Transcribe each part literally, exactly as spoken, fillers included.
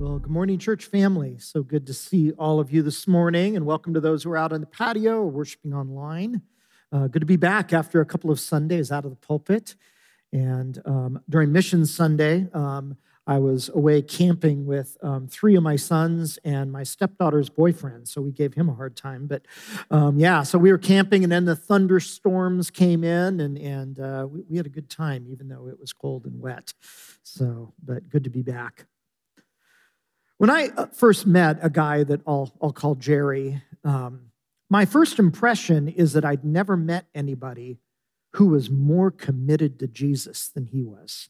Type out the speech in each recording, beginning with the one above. Well, good morning, church family. So good to see all of you this morning, and welcome to those who are out on the patio or worshiping online. Uh, good to be back after a couple of Sundays out of the pulpit. And um, during Mission Sunday, um, I was away camping with um, three of my sons and my stepdaughter's boyfriend, so we gave him a hard time. But um, yeah, so we were camping, and then the thunderstorms came in, and, and uh, we, we had a good time, even though it was cold and wet. So, but good to be back. When I first met a guy that I'll, I'll call Jerry, um, my first impression is that I'd never met anybody who was more committed to Jesus than he was.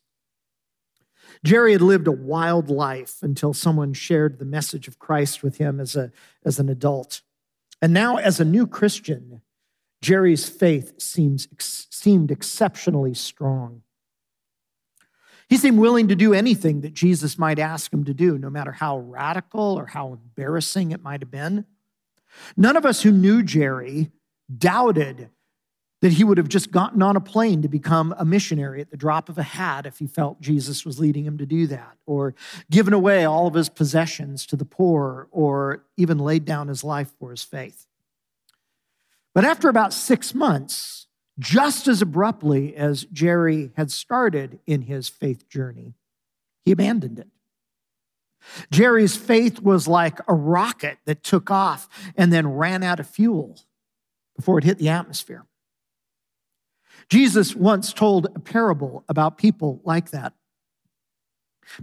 Jerry had lived a wild life until someone shared the message of Christ with him as a, as an adult. And now as a new Christian, Jerry's faith seems, seemed exceptionally strong. He seemed willing to do anything that Jesus might ask him to do, no matter how radical or how embarrassing it might have been. None of us who knew Jerry doubted that he would have just gotten on a plane to become a missionary at the drop of a hat if he felt Jesus was leading him to do that, or given away all of his possessions to the poor, or even laid down his life for his faith. But after about six months, just as abruptly as Jerry had started in his faith journey, he abandoned it. Jerry's faith was like a rocket that took off and then ran out of fuel before it hit the atmosphere. Jesus once told a parable about people like that.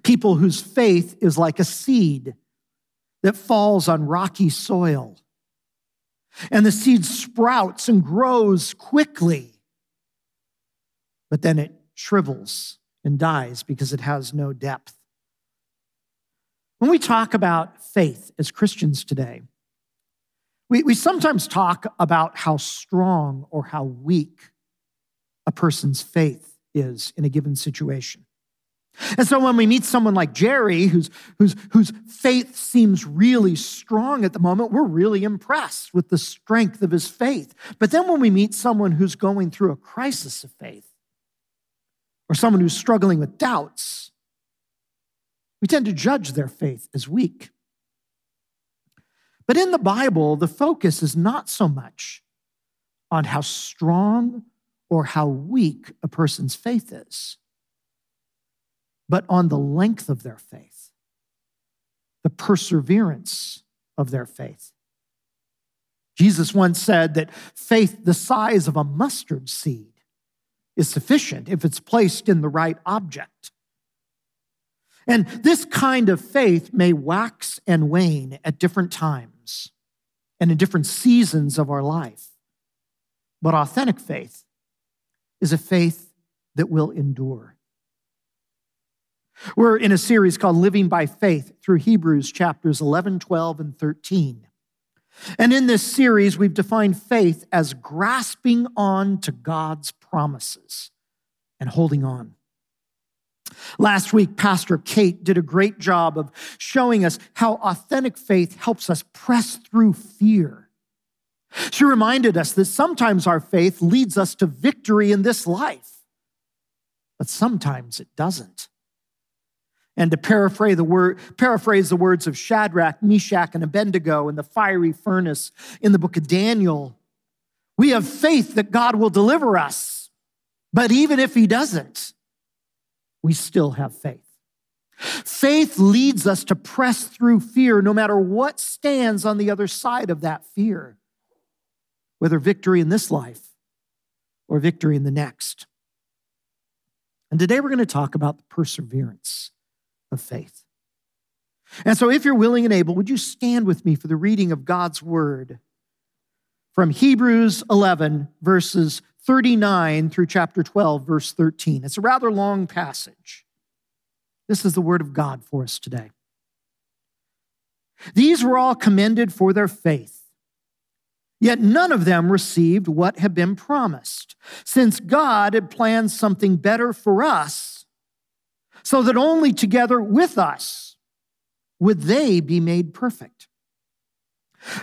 People whose faith is like a seed that falls on rocky soil. And the seed sprouts and grows quickly, but then it shrivels and dies because it has no depth. When we talk about faith as Christians today, we, we sometimes talk about how strong or how weak a person's faith is in a given situation. And so when we meet someone like Jerry, whose, whose, whose faith seems really strong at the moment, we're really impressed with the strength of his faith. But then when we meet someone who's going through a crisis of faith, or someone who's struggling with doubts, we tend to judge their faith as weak. But in the Bible, the focus is not so much on how strong or how weak a person's faith is, but on the length of their faith, the perseverance of their faith. Jesus once said that faith the size of a mustard seed is sufficient if it's placed in the right object. And this kind of faith may wax and wane at different times and in different seasons of our life. But authentic faith is a faith that will endure. We're in a series called Living by Faith through Hebrews chapters eleven, twelve, and thirteen. And in this series, we've defined faith as grasping on to God's promises and holding on. Last week, Pastor Kate did a great job of showing us how authentic faith helps us press through fear. She reminded us that sometimes our faith leads us to victory in this life, but sometimes it doesn't. And to paraphrase the, word, paraphrase the words of Shadrach, Meshach, and Abednego in the fiery furnace in the book of Daniel, we have faith that God will deliver us. But even if he doesn't, we still have faith. Faith leads us to press through fear no matter what stands on the other side of that fear, whether victory in this life or victory in the next. And today we're going to talk about the perseverance of faith. And so if you're willing and able, would you stand with me for the reading of God's word from Hebrews eleven, verses thirty-nine through chapter twelve, verse thirteen. It's a rather long passage. This is the word of God for us today. These were all commended for their faith, yet none of them received what had been promised, since God had planned something better for us, so that only together with us would they be made perfect.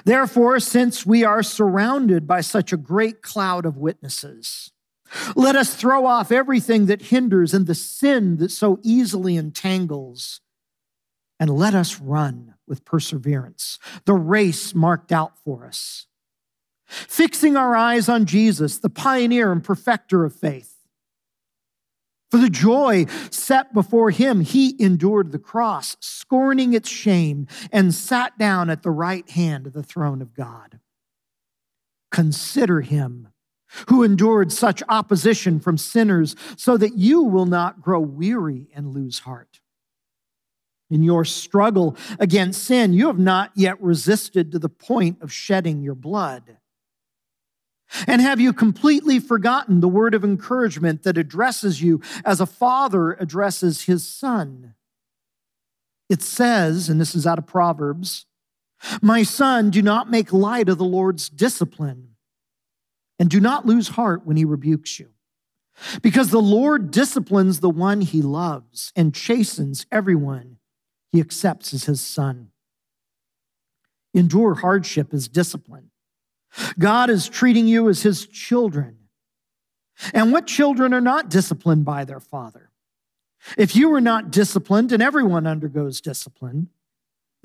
Therefore, since we are surrounded by such a great cloud of witnesses, let us throw off everything that hinders and the sin that so easily entangles, and let us run with perseverance the race marked out for us, fixing our eyes on Jesus, the pioneer and perfecter of faith. For the joy set before him, he endured the cross, scorning its shame, and sat down at the right hand of the throne of God. Consider him who endured such opposition from sinners, so that you will not grow weary and lose heart. In your struggle against sin, you have not yet resisted to the point of shedding your blood. And have you completely forgotten the word of encouragement that addresses you as a father addresses his son? It says, and this is out of Proverbs, "My son, do not make light of the Lord's discipline, and do not lose heart when he rebukes you. Because the Lord disciplines the one he loves and chastens everyone he accepts as his son." Endure hardship as discipline. God is treating you as his children. And what children are not disciplined by their father? If you are not disciplined, and everyone undergoes discipline,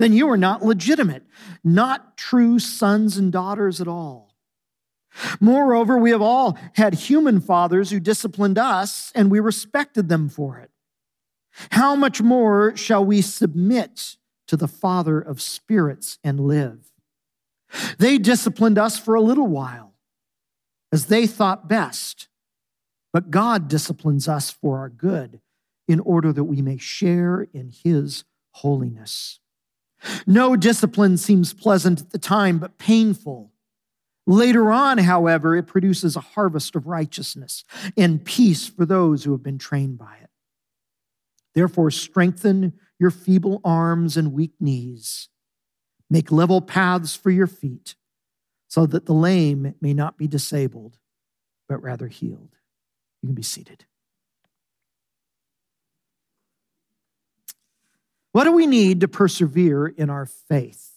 then you are not legitimate, not true sons and daughters at all. Moreover, we have all had human fathers who disciplined us, and we respected them for it. How much more shall we submit to the Father of spirits and live? They disciplined us for a little while, as they thought best. But God disciplines us for our good, in order that we may share in his holiness. No discipline seems pleasant at the time, but painful. Later on, however, it produces a harvest of righteousness and peace for those who have been trained by it. Therefore, strengthen your feeble arms and weak knees. Make level paths for your feet, so that the lame may not be disabled, but rather healed. You can be seated. What do we need to persevere in our faith?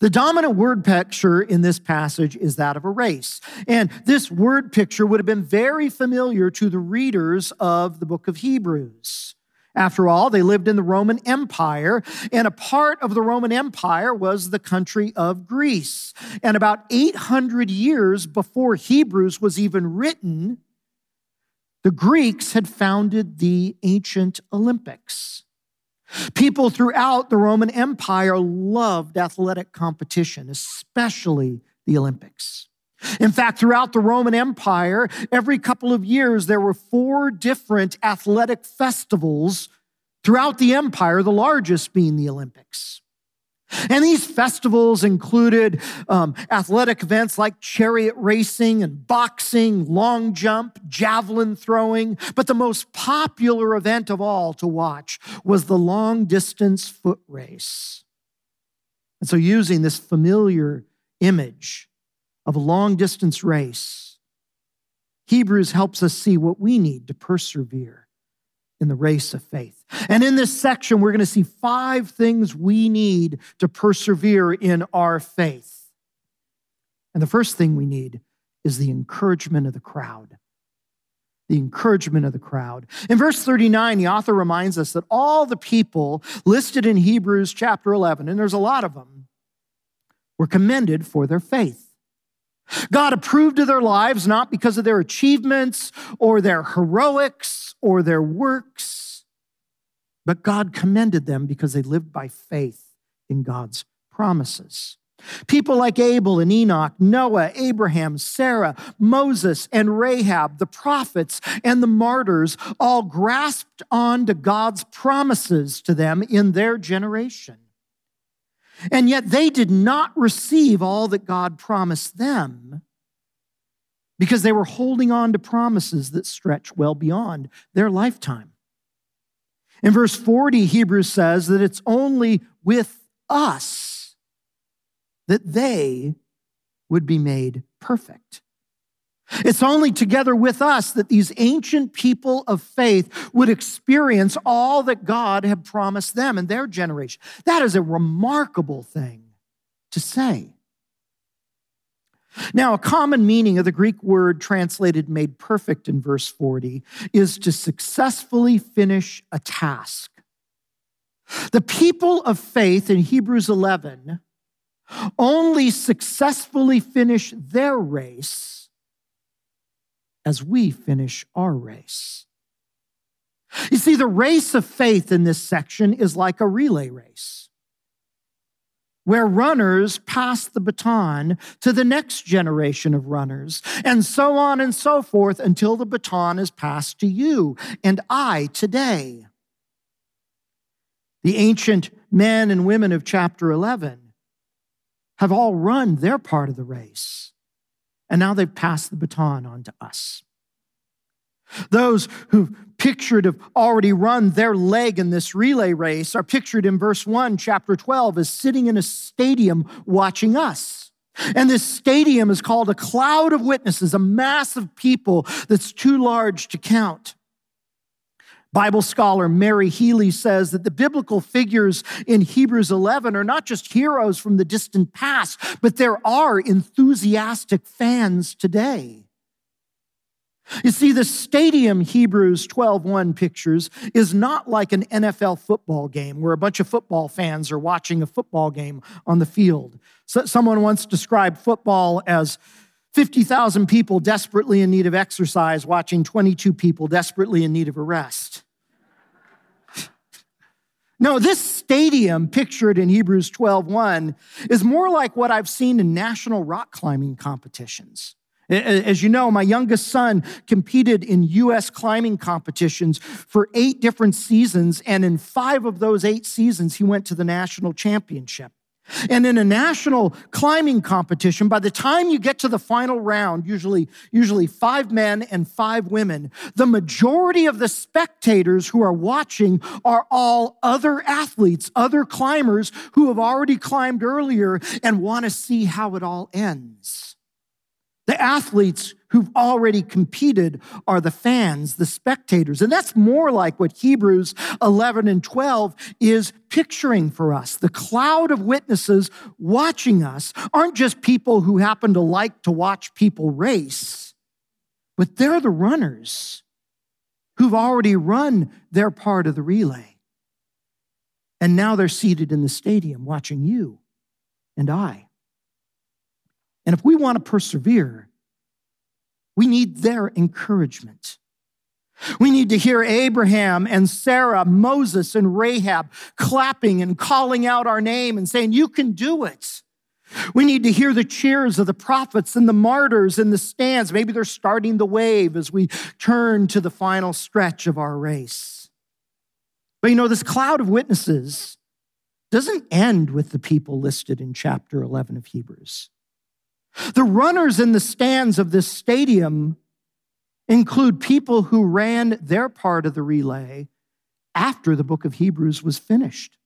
The dominant word picture in this passage is that of a race. And this word picture would have been very familiar to the readers of the book of Hebrews. After all, they lived in the Roman Empire, and a part of the Roman Empire was the country of Greece. And about eight hundred years before Hebrews was even written, the Greeks had founded the ancient Olympics. People throughout the Roman Empire loved athletic competition, especially the Olympics. In fact, throughout the Roman Empire, every couple of years, there were four different athletic festivals throughout the empire, the largest being the Olympics. And these festivals included um, athletic events like chariot racing and boxing, long jump, javelin throwing. But the most popular event of all to watch was the long distance foot race. And so using this familiar image of a long-distance race, Hebrews helps us see what we need to persevere in the race of faith. And in this section, we're going to see five things we need to persevere in our faith. And the first thing we need is the encouragement of the crowd. The encouragement of the crowd. In verse thirty-nine, the author reminds us that all the people listed in Hebrews chapter eleven, and there's a lot of them, were commended for their faith. God approved of their lives, not because of their achievements or their heroics or their works, but God commended them because they lived by faith in God's promises. People like Abel and Enoch, Noah, Abraham, Sarah, Moses, and Rahab, the prophets and the martyrs, all grasped on to God's promises to them in their generation. And yet they did not receive all that God promised them because they were holding on to promises that stretch well beyond their lifetime. In verse forty, Hebrews says that it's only with us that they would be made perfect. It's only together with us that these ancient people of faith would experience all that God had promised them in their generation. That is a remarkable thing to say. Now, a common meaning of the Greek word translated made perfect in verse forty is to successfully finish a task. The people of faith in Hebrews eleven only successfully finish their race as we finish our race. You see, the race of faith in this section is like a relay race, where runners pass the baton to the next generation of runners, and so on and so forth until the baton is passed to you and I today. The ancient men and women of chapter eleven have all run their part of the race, and now they've passed the baton on to us. Those who've pictured have already run their leg in this relay race are pictured in verse one, chapter twelve, as sitting in a stadium watching us. And this stadium is called a cloud of witnesses, a mass of people that's too large to count. Bible scholar Mary Healy says that the biblical figures in Hebrews eleven are not just heroes from the distant past, but there are enthusiastic fans today. You see, the stadium Hebrews twelve one pictures is not like an N F L football game where a bunch of football fans are watching a football game on the field. So, someone once described football as fifty thousand people desperately in need of exercise watching twenty-two people desperately in need of a rest. No, this stadium pictured in Hebrews twelve one is more like what I've seen in national rock climbing competitions. As you know, my youngest son competed in U S climbing competitions for eight different seasons, and in five of those eight seasons, he went to the national championship. And in a national climbing competition, by the time you get to the final round, usually, usually five men and five women, the majority of the spectators who are watching are all other athletes, other climbers who have already climbed earlier and want to see how it all ends. The athletes who've already competed are the fans, the spectators. And that's more like what Hebrews eleven and twelve is picturing for us. The cloud of witnesses watching us aren't just people who happen to like to watch people race, but they're the runners who've already run their part of the relay. And now they're seated in the stadium watching you and I. And if we want to persevere, we need their encouragement. We need to hear Abraham and Sarah, Moses and Rahab clapping and calling out our name and saying, "You can do it." We need to hear the cheers of the prophets and the martyrs in the stands. Maybe they're starting the wave as we turn to the final stretch of our race. But you know, this cloud of witnesses doesn't end with the people listed in chapter eleven of Hebrews. The runners in the stands of this stadium include people who ran their part of the relay after the book of Hebrews was finished.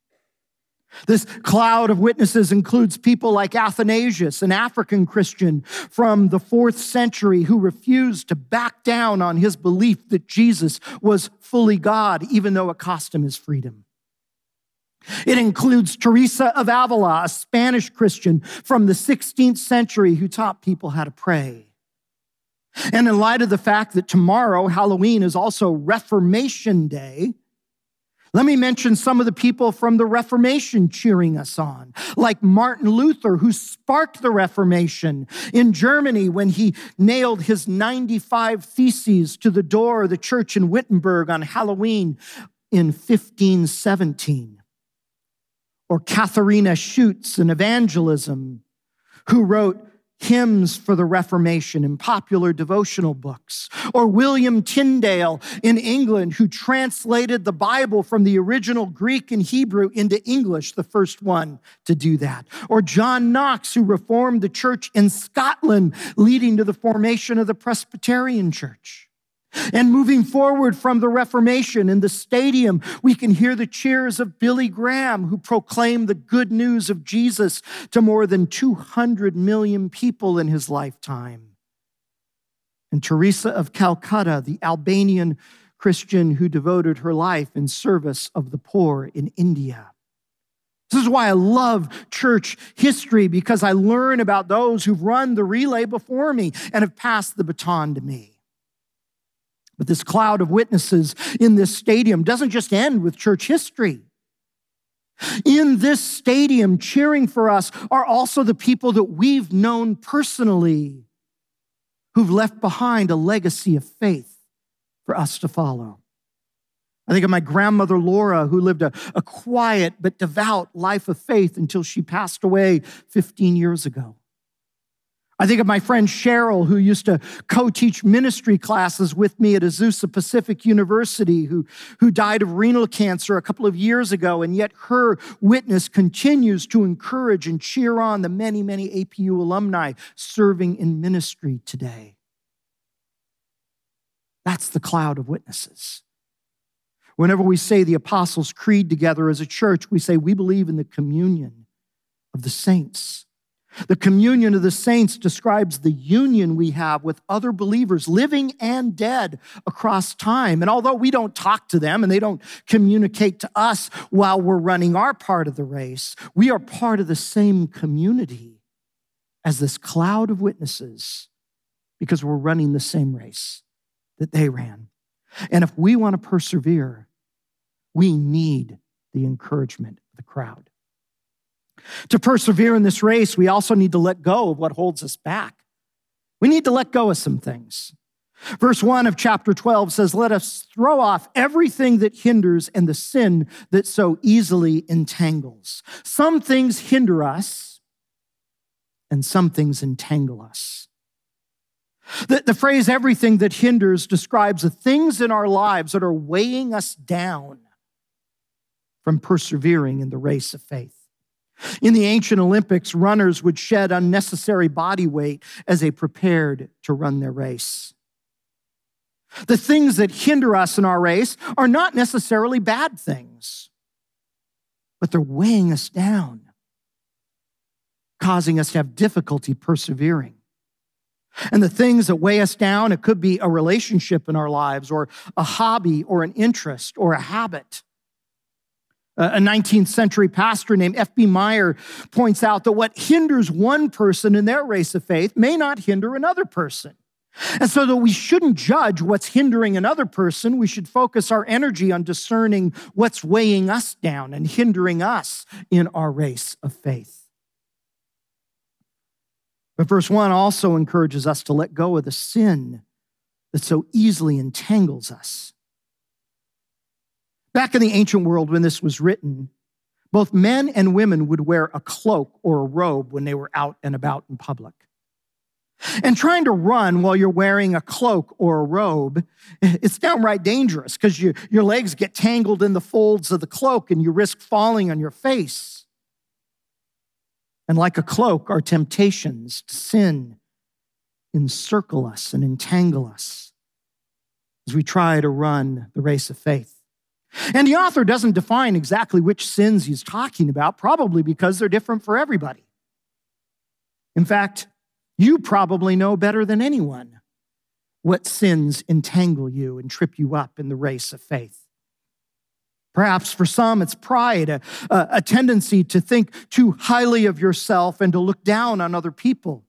This cloud of witnesses includes people like Athanasius, an African Christian from the fourth century who refused to back down on his belief that Jesus was fully God, even though it cost him his freedom. It includes Teresa of Avila, a Spanish Christian from the sixteenth century who taught people how to pray. And in light of the fact that tomorrow, Halloween, is also Reformation Day, let me mention some of the people from the Reformation cheering us on, like Martin Luther, who sparked the Reformation in Germany when he nailed his ninety-five theses to the door of the church in Wittenberg on Halloween in fifteen seventeen. Or Katharina Schütz in evangelism, who wrote hymns for the Reformation in popular devotional books. Or William Tyndale in England, who translated the Bible from the original Greek and Hebrew into English, the first one to do that. Or John Knox, who reformed the church in Scotland, leading to the formation of the Presbyterian Church. And moving forward from the Reformation in the stadium, we can hear the cheers of Billy Graham, who proclaimed the good news of Jesus to more than two hundred million people in his lifetime. And Teresa of Calcutta, the Albanian Christian who devoted her life in service of the poor in India. This is why I love church history, because I learn about those who've run the relay before me and have passed the baton to me. But this cloud of witnesses in this stadium doesn't just end with church history. In this stadium cheering for us are also the people that we've known personally who've left behind a legacy of faith for us to follow. I think of my grandmother, Laura, who lived a, a quiet but devout life of faith until she passed away fifteen years ago. I think of my friend Cheryl, who used to co-teach ministry classes with me at Azusa Pacific University, who, who died of renal cancer a couple of years ago, and yet her witness continues to encourage and cheer on the many, many A P U alumni serving in ministry today. That's the cloud of witnesses. Whenever we say the Apostles' Creed together as a church, we say we believe in the communion of the saints. The communion of the saints describes the union we have with other believers, living and dead, across time. And although we don't talk to them and they don't communicate to us while we're running our part of the race, we are part of the same community as this cloud of witnesses because we're running the same race that they ran. And if we want to persevere, we need the encouragement of the crowd. To persevere in this race, we also need to let go of what holds us back. We need to let go of some things. Verse one of chapter twelve says, "Let us throw off everything that hinders and the sin that so easily entangles." Some things hinder us, and some things entangle us. The, the phrase "everything that hinders" describes the things in our lives that are weighing us down from persevering in the race of faith. In the ancient Olympics, runners would shed unnecessary body weight as they prepared to run their race. The things that hinder us in our race are not necessarily bad things, but they're weighing us down, causing us to have difficulty persevering. And the things that weigh us down, it could be a relationship in our lives, or a hobby, or an interest, or a habit. A nineteenth century pastor named F B Meyer points out that what hinders one person in their race of faith may not hinder another person. And so that we shouldn't judge what's hindering another person, we should focus our energy on discerning what's weighing us down and hindering us in our race of faith. But verse one also encourages us to let go of the sin that so easily entangles us. Back in the ancient world when this was written, both men and women would wear a cloak or a robe when they were out and about in public. And trying to run while you're wearing a cloak or a robe, it's downright dangerous because you, your legs get tangled in the folds of the cloak and you risk falling on your face. And like a cloak, our temptations to sin encircle us and entangle us as we try to run the race of faith. And the author doesn't define exactly which sins he's talking about, probably because they're different for everybody. In fact, you probably know better than anyone what sins entangle you and trip you up in the race of faith. Perhaps for some, it's pride, a, a tendency to think too highly of yourself and to look down on other people.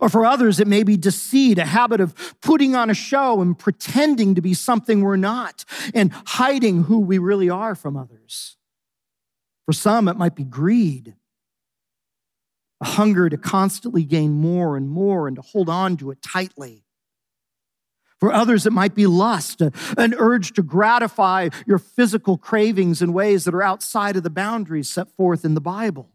Or for others, it may be deceit, a habit of putting on a show and pretending to be something we're not and hiding who we really are from others. For some, it might be greed, a hunger to constantly gain more and more and to hold on to it tightly. For others, it might be lust, an urge to gratify your physical cravings in ways that are outside of the boundaries set forth in the Bible.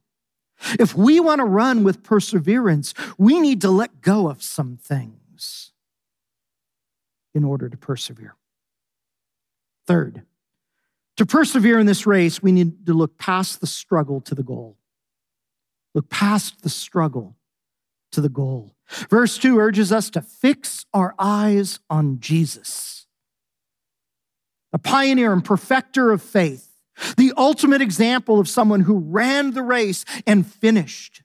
If we want to run with perseverance, we need to let go of some things in order to persevere. Third, to persevere in this race, we need to look past the struggle to the goal. Look past the struggle to the goal. Verse two urges us to fix our eyes on Jesus, the pioneer and perfecter of faith, the ultimate example of someone who ran the race and finished.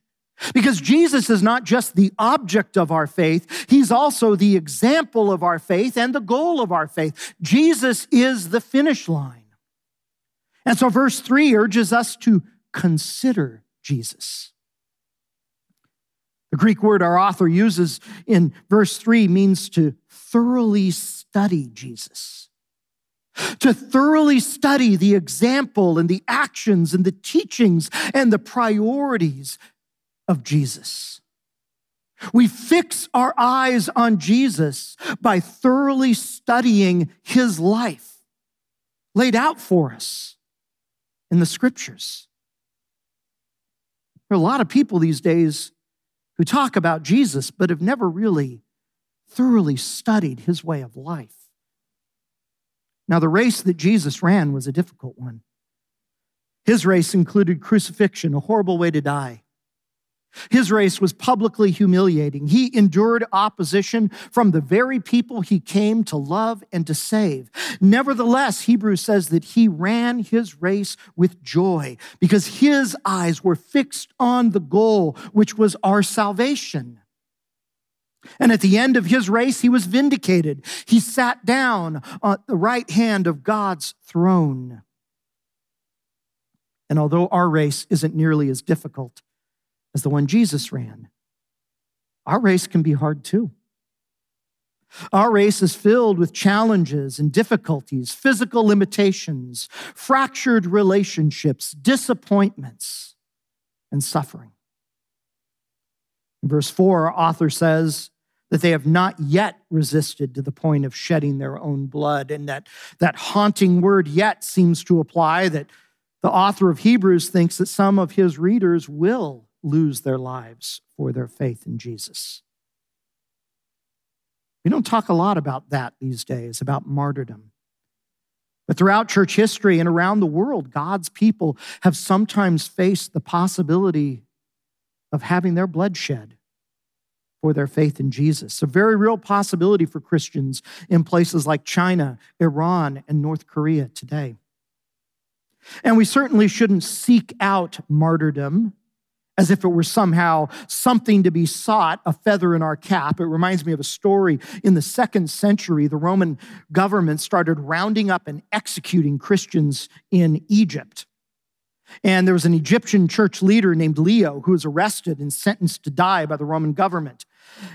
Because Jesus is not just the object of our faith, he's also the example of our faith and the goal of our faith. Jesus is the finish line. And so verse three urges us to consider Jesus. The Greek word our author uses in verse three means to thoroughly study Jesus. to thoroughly study the example and the actions and the teachings and the priorities of Jesus. We fix our eyes on Jesus by thoroughly studying his life laid out for us in the scriptures. There are a lot of people these days who talk about Jesus, but have never really thoroughly studied his way of life. Now, the race that Jesus ran was a difficult one. His race included crucifixion, a horrible way to die. His race was publicly humiliating. He endured opposition from the very people he came to love and to save. Nevertheless, Hebrews says that he ran his race with joy because his eyes were fixed on the goal, which was our salvation. And at the end of his race, he was vindicated. He sat down at the right hand of God's throne. And although our race isn't nearly as difficult as the one Jesus ran, our race can be hard too. Our race is filled with challenges and difficulties, physical limitations, fractured relationships, disappointments, and suffering. In verse four, our author says that they have not yet resisted to the point of shedding their own blood, and that that haunting word yet seems to apply that the author of Hebrews thinks that some of his readers will lose their lives for their faith in Jesus. We don't talk a lot about that these days, about martyrdom. But throughout church history and around the world, God's people have sometimes faced the possibility of having their blood shed for their faith in Jesus. A very real possibility for Christians in places like China, Iran, and North Korea today. And we certainly shouldn't seek out martyrdom as if it were somehow something to be sought, a feather in our cap. It reminds me of a story. In the second century, the Roman government started rounding up and executing Christians in Egypt. And there was an Egyptian church leader named Leo who was arrested and sentenced to die by the Roman government.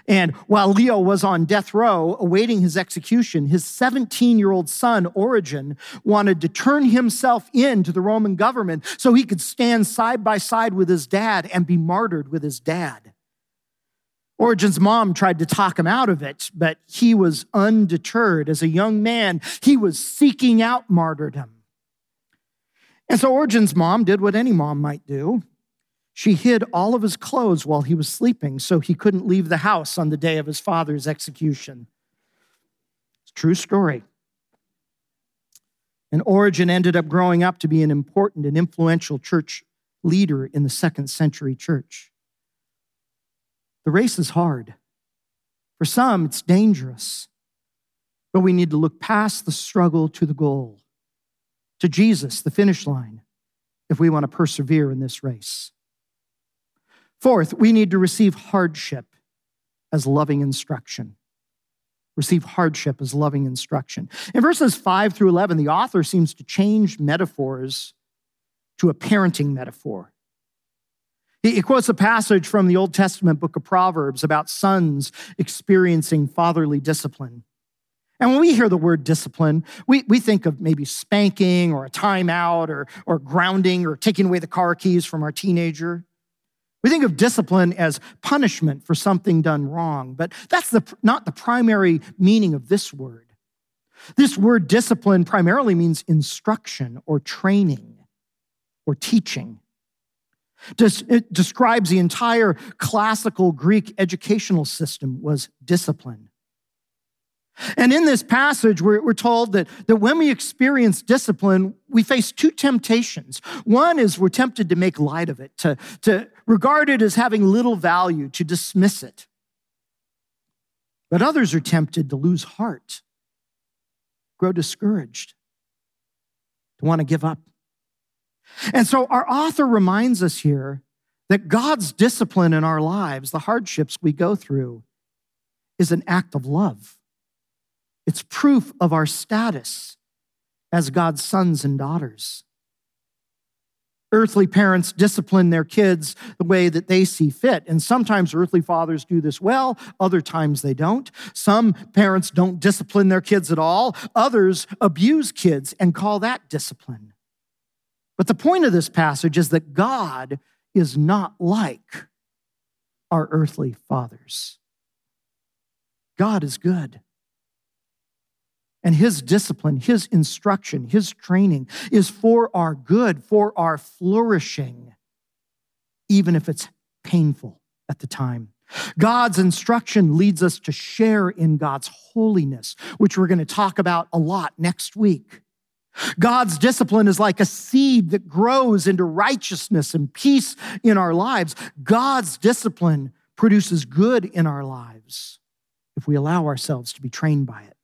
And while Leo was on death row awaiting his execution, his seventeen-year-old son, Origen, wanted to turn himself in to the Roman government so he could stand side by side with his dad and be martyred with his dad. Origen's mom tried to talk him out of it, but he was undeterred. As a young man, he was seeking out martyrdom. And so Origen's mom did what any mom might do. She hid all of his clothes while he was sleeping so he couldn't leave the house on the day of his father's execution. It's a true story. And Origen ended up growing up to be an important and influential church leader in the second century church. The race is hard. For some, it's dangerous. But we need to look past the struggle to the goal, to Jesus, the finish line, if we want to persevere in this race. Fourth, we need to receive hardship as loving instruction. Receive hardship as loving instruction. In verses five through eleven, the author seems to change metaphors to a parenting metaphor. He quotes a passage from the Old Testament book of Proverbs about sons experiencing fatherly discipline. And when we hear the word discipline, we, we think of maybe spanking or a timeout or, or grounding or taking away the car keys from our teenager. We think of discipline as punishment for something done wrong, but that's the, not the primary meaning of this word. This word discipline primarily means instruction or training or teaching. It describes the entire classical Greek educational system was discipline. And in this passage, we're, we're told that, that when we experience discipline, we face two temptations. One is we're tempted to make light of it, to, to regard it as having little value, to dismiss it. But others are tempted to lose heart, grow discouraged, to want to give up. And so our author reminds us here that God's discipline in our lives, the hardships we go through, is an act of love. It's proof of our status as God's sons and daughters. earthly parents discipline their kids the way that they see fit. And sometimes earthly fathers do this well, other times they don't. Some parents don't discipline their kids at all. Others abuse kids and call that discipline. But the point of this passage is that God is not like our earthly fathers. God is good. And his discipline, his instruction, his training is for our good, for our flourishing, even if it's painful at the time. God's instruction leads us to share in God's holiness, which we're going to talk about a lot next week. God's discipline is like a seed that grows into righteousness and peace in our lives. God's discipline produces good in our lives if we allow ourselves to be trained by it.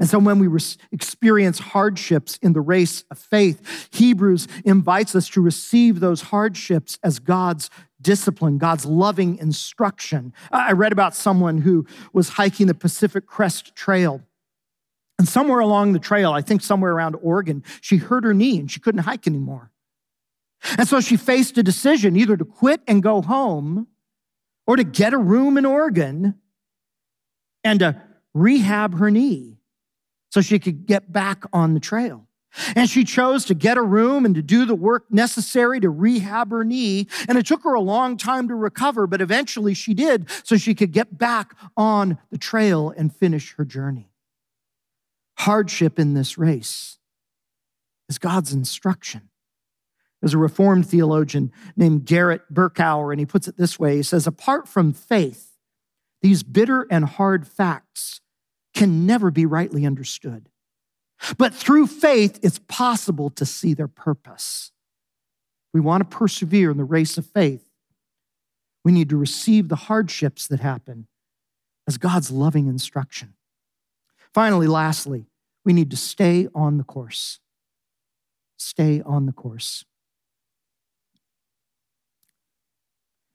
And so when we experience hardships in the race of faith, Hebrews invites us to receive those hardships as God's discipline, God's loving instruction. I read about someone who was hiking the Pacific Crest Trail. And somewhere along the trail, I think somewhere around Oregon, she hurt her knee and she couldn't hike anymore. And so she faced a decision either to quit and go home or to get a room in Oregon and to rehab her knee, so she could get back on the trail. And she chose to get a room and to do the work necessary to rehab her knee. And it took her a long time to recover, but eventually she did, so she could get back on the trail and finish her journey. Hardship in this race is God's instruction. There's a Reformed theologian named Garrett Burkhalter, and he puts it this way. He says, apart from faith, these bitter and hard facts can never be rightly understood. But through faith, it's possible to see their purpose. We want to persevere in the race of faith. We need to receive the hardships that happen as God's loving instruction. Finally, lastly, we need to stay on the course. Stay on the course.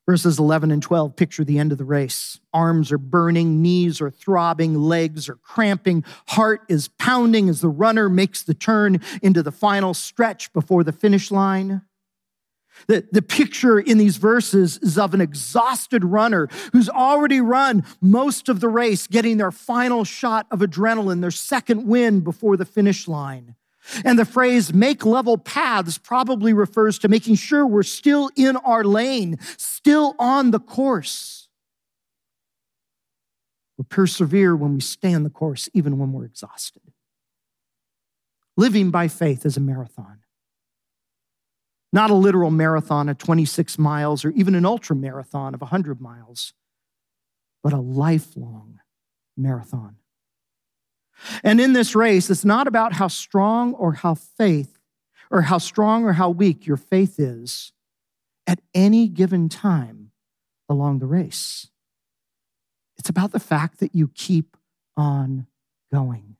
Verses eleven and twelve picture the end of the race. Arms are burning, knees are throbbing, legs are cramping, heart is pounding as the runner makes the turn into the final stretch before the finish line. The, the picture in these verses is of an exhausted runner who's already run most of the race, getting their final shot of adrenaline, their second wind before the finish line. And the phrase, make level paths, probably refers to making sure we're still in our lane, still on the course. We persevere when we stay on the course, even when we're exhausted. Living by faith is a marathon. Not a literal marathon of twenty-six miles or even an ultra marathon of one hundred miles, but a lifelong marathon. And in this race, it's not about how strong or how faith, or how strong or how weak your faith is at any given time along the race. It's about the fact that you keep on going.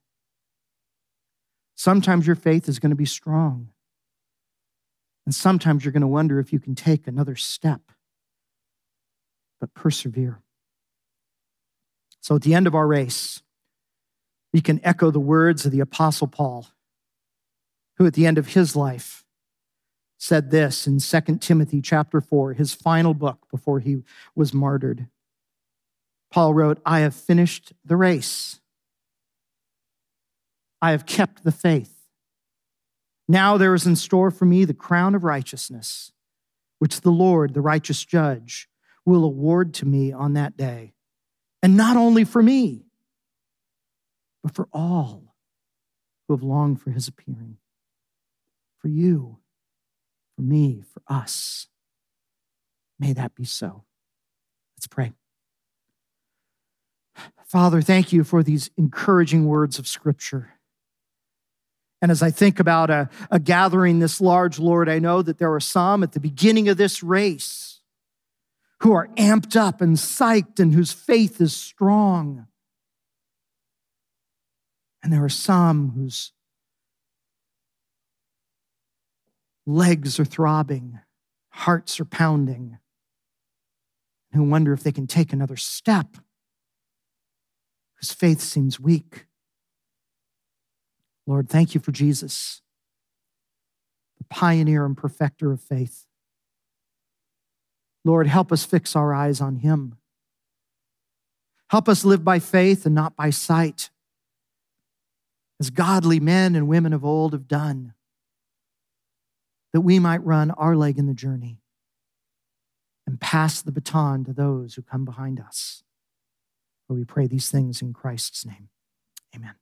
Sometimes your faith is going to be strong. And sometimes you're going to wonder if you can take another step. But persevere. So at the end of our race, we can echo the words of the Apostle Paul, who at the end of his life said this in Second Timothy chapter four, his final book before he was martyred. Paul wrote, I have finished the race. I have kept the faith. Now there is in store for me the crown of righteousness, which the Lord, the righteous judge, will award to me on that day. And not only for me, but for all who have longed for his appearing, for you, for me, for us. May that be so. Let's pray. Father, thank you for these encouraging words of Scripture. And as I think about a, a gathering this large, Lord, I know that there are some at the beginning of this race who are amped up and psyched and whose faith is strong. And there are some whose legs are throbbing, hearts are pounding, and who wonder if they can take another step, whose faith seems weak. Lord, thank you for Jesus, pioneer and perfecter of faith. Lord, help us fix our eyes on him. Help us live by faith and not by sight, as godly men and women of old have done, that we might run our leg in the journey and pass the baton to those who come behind us. For we pray these things in Christ's name. Amen.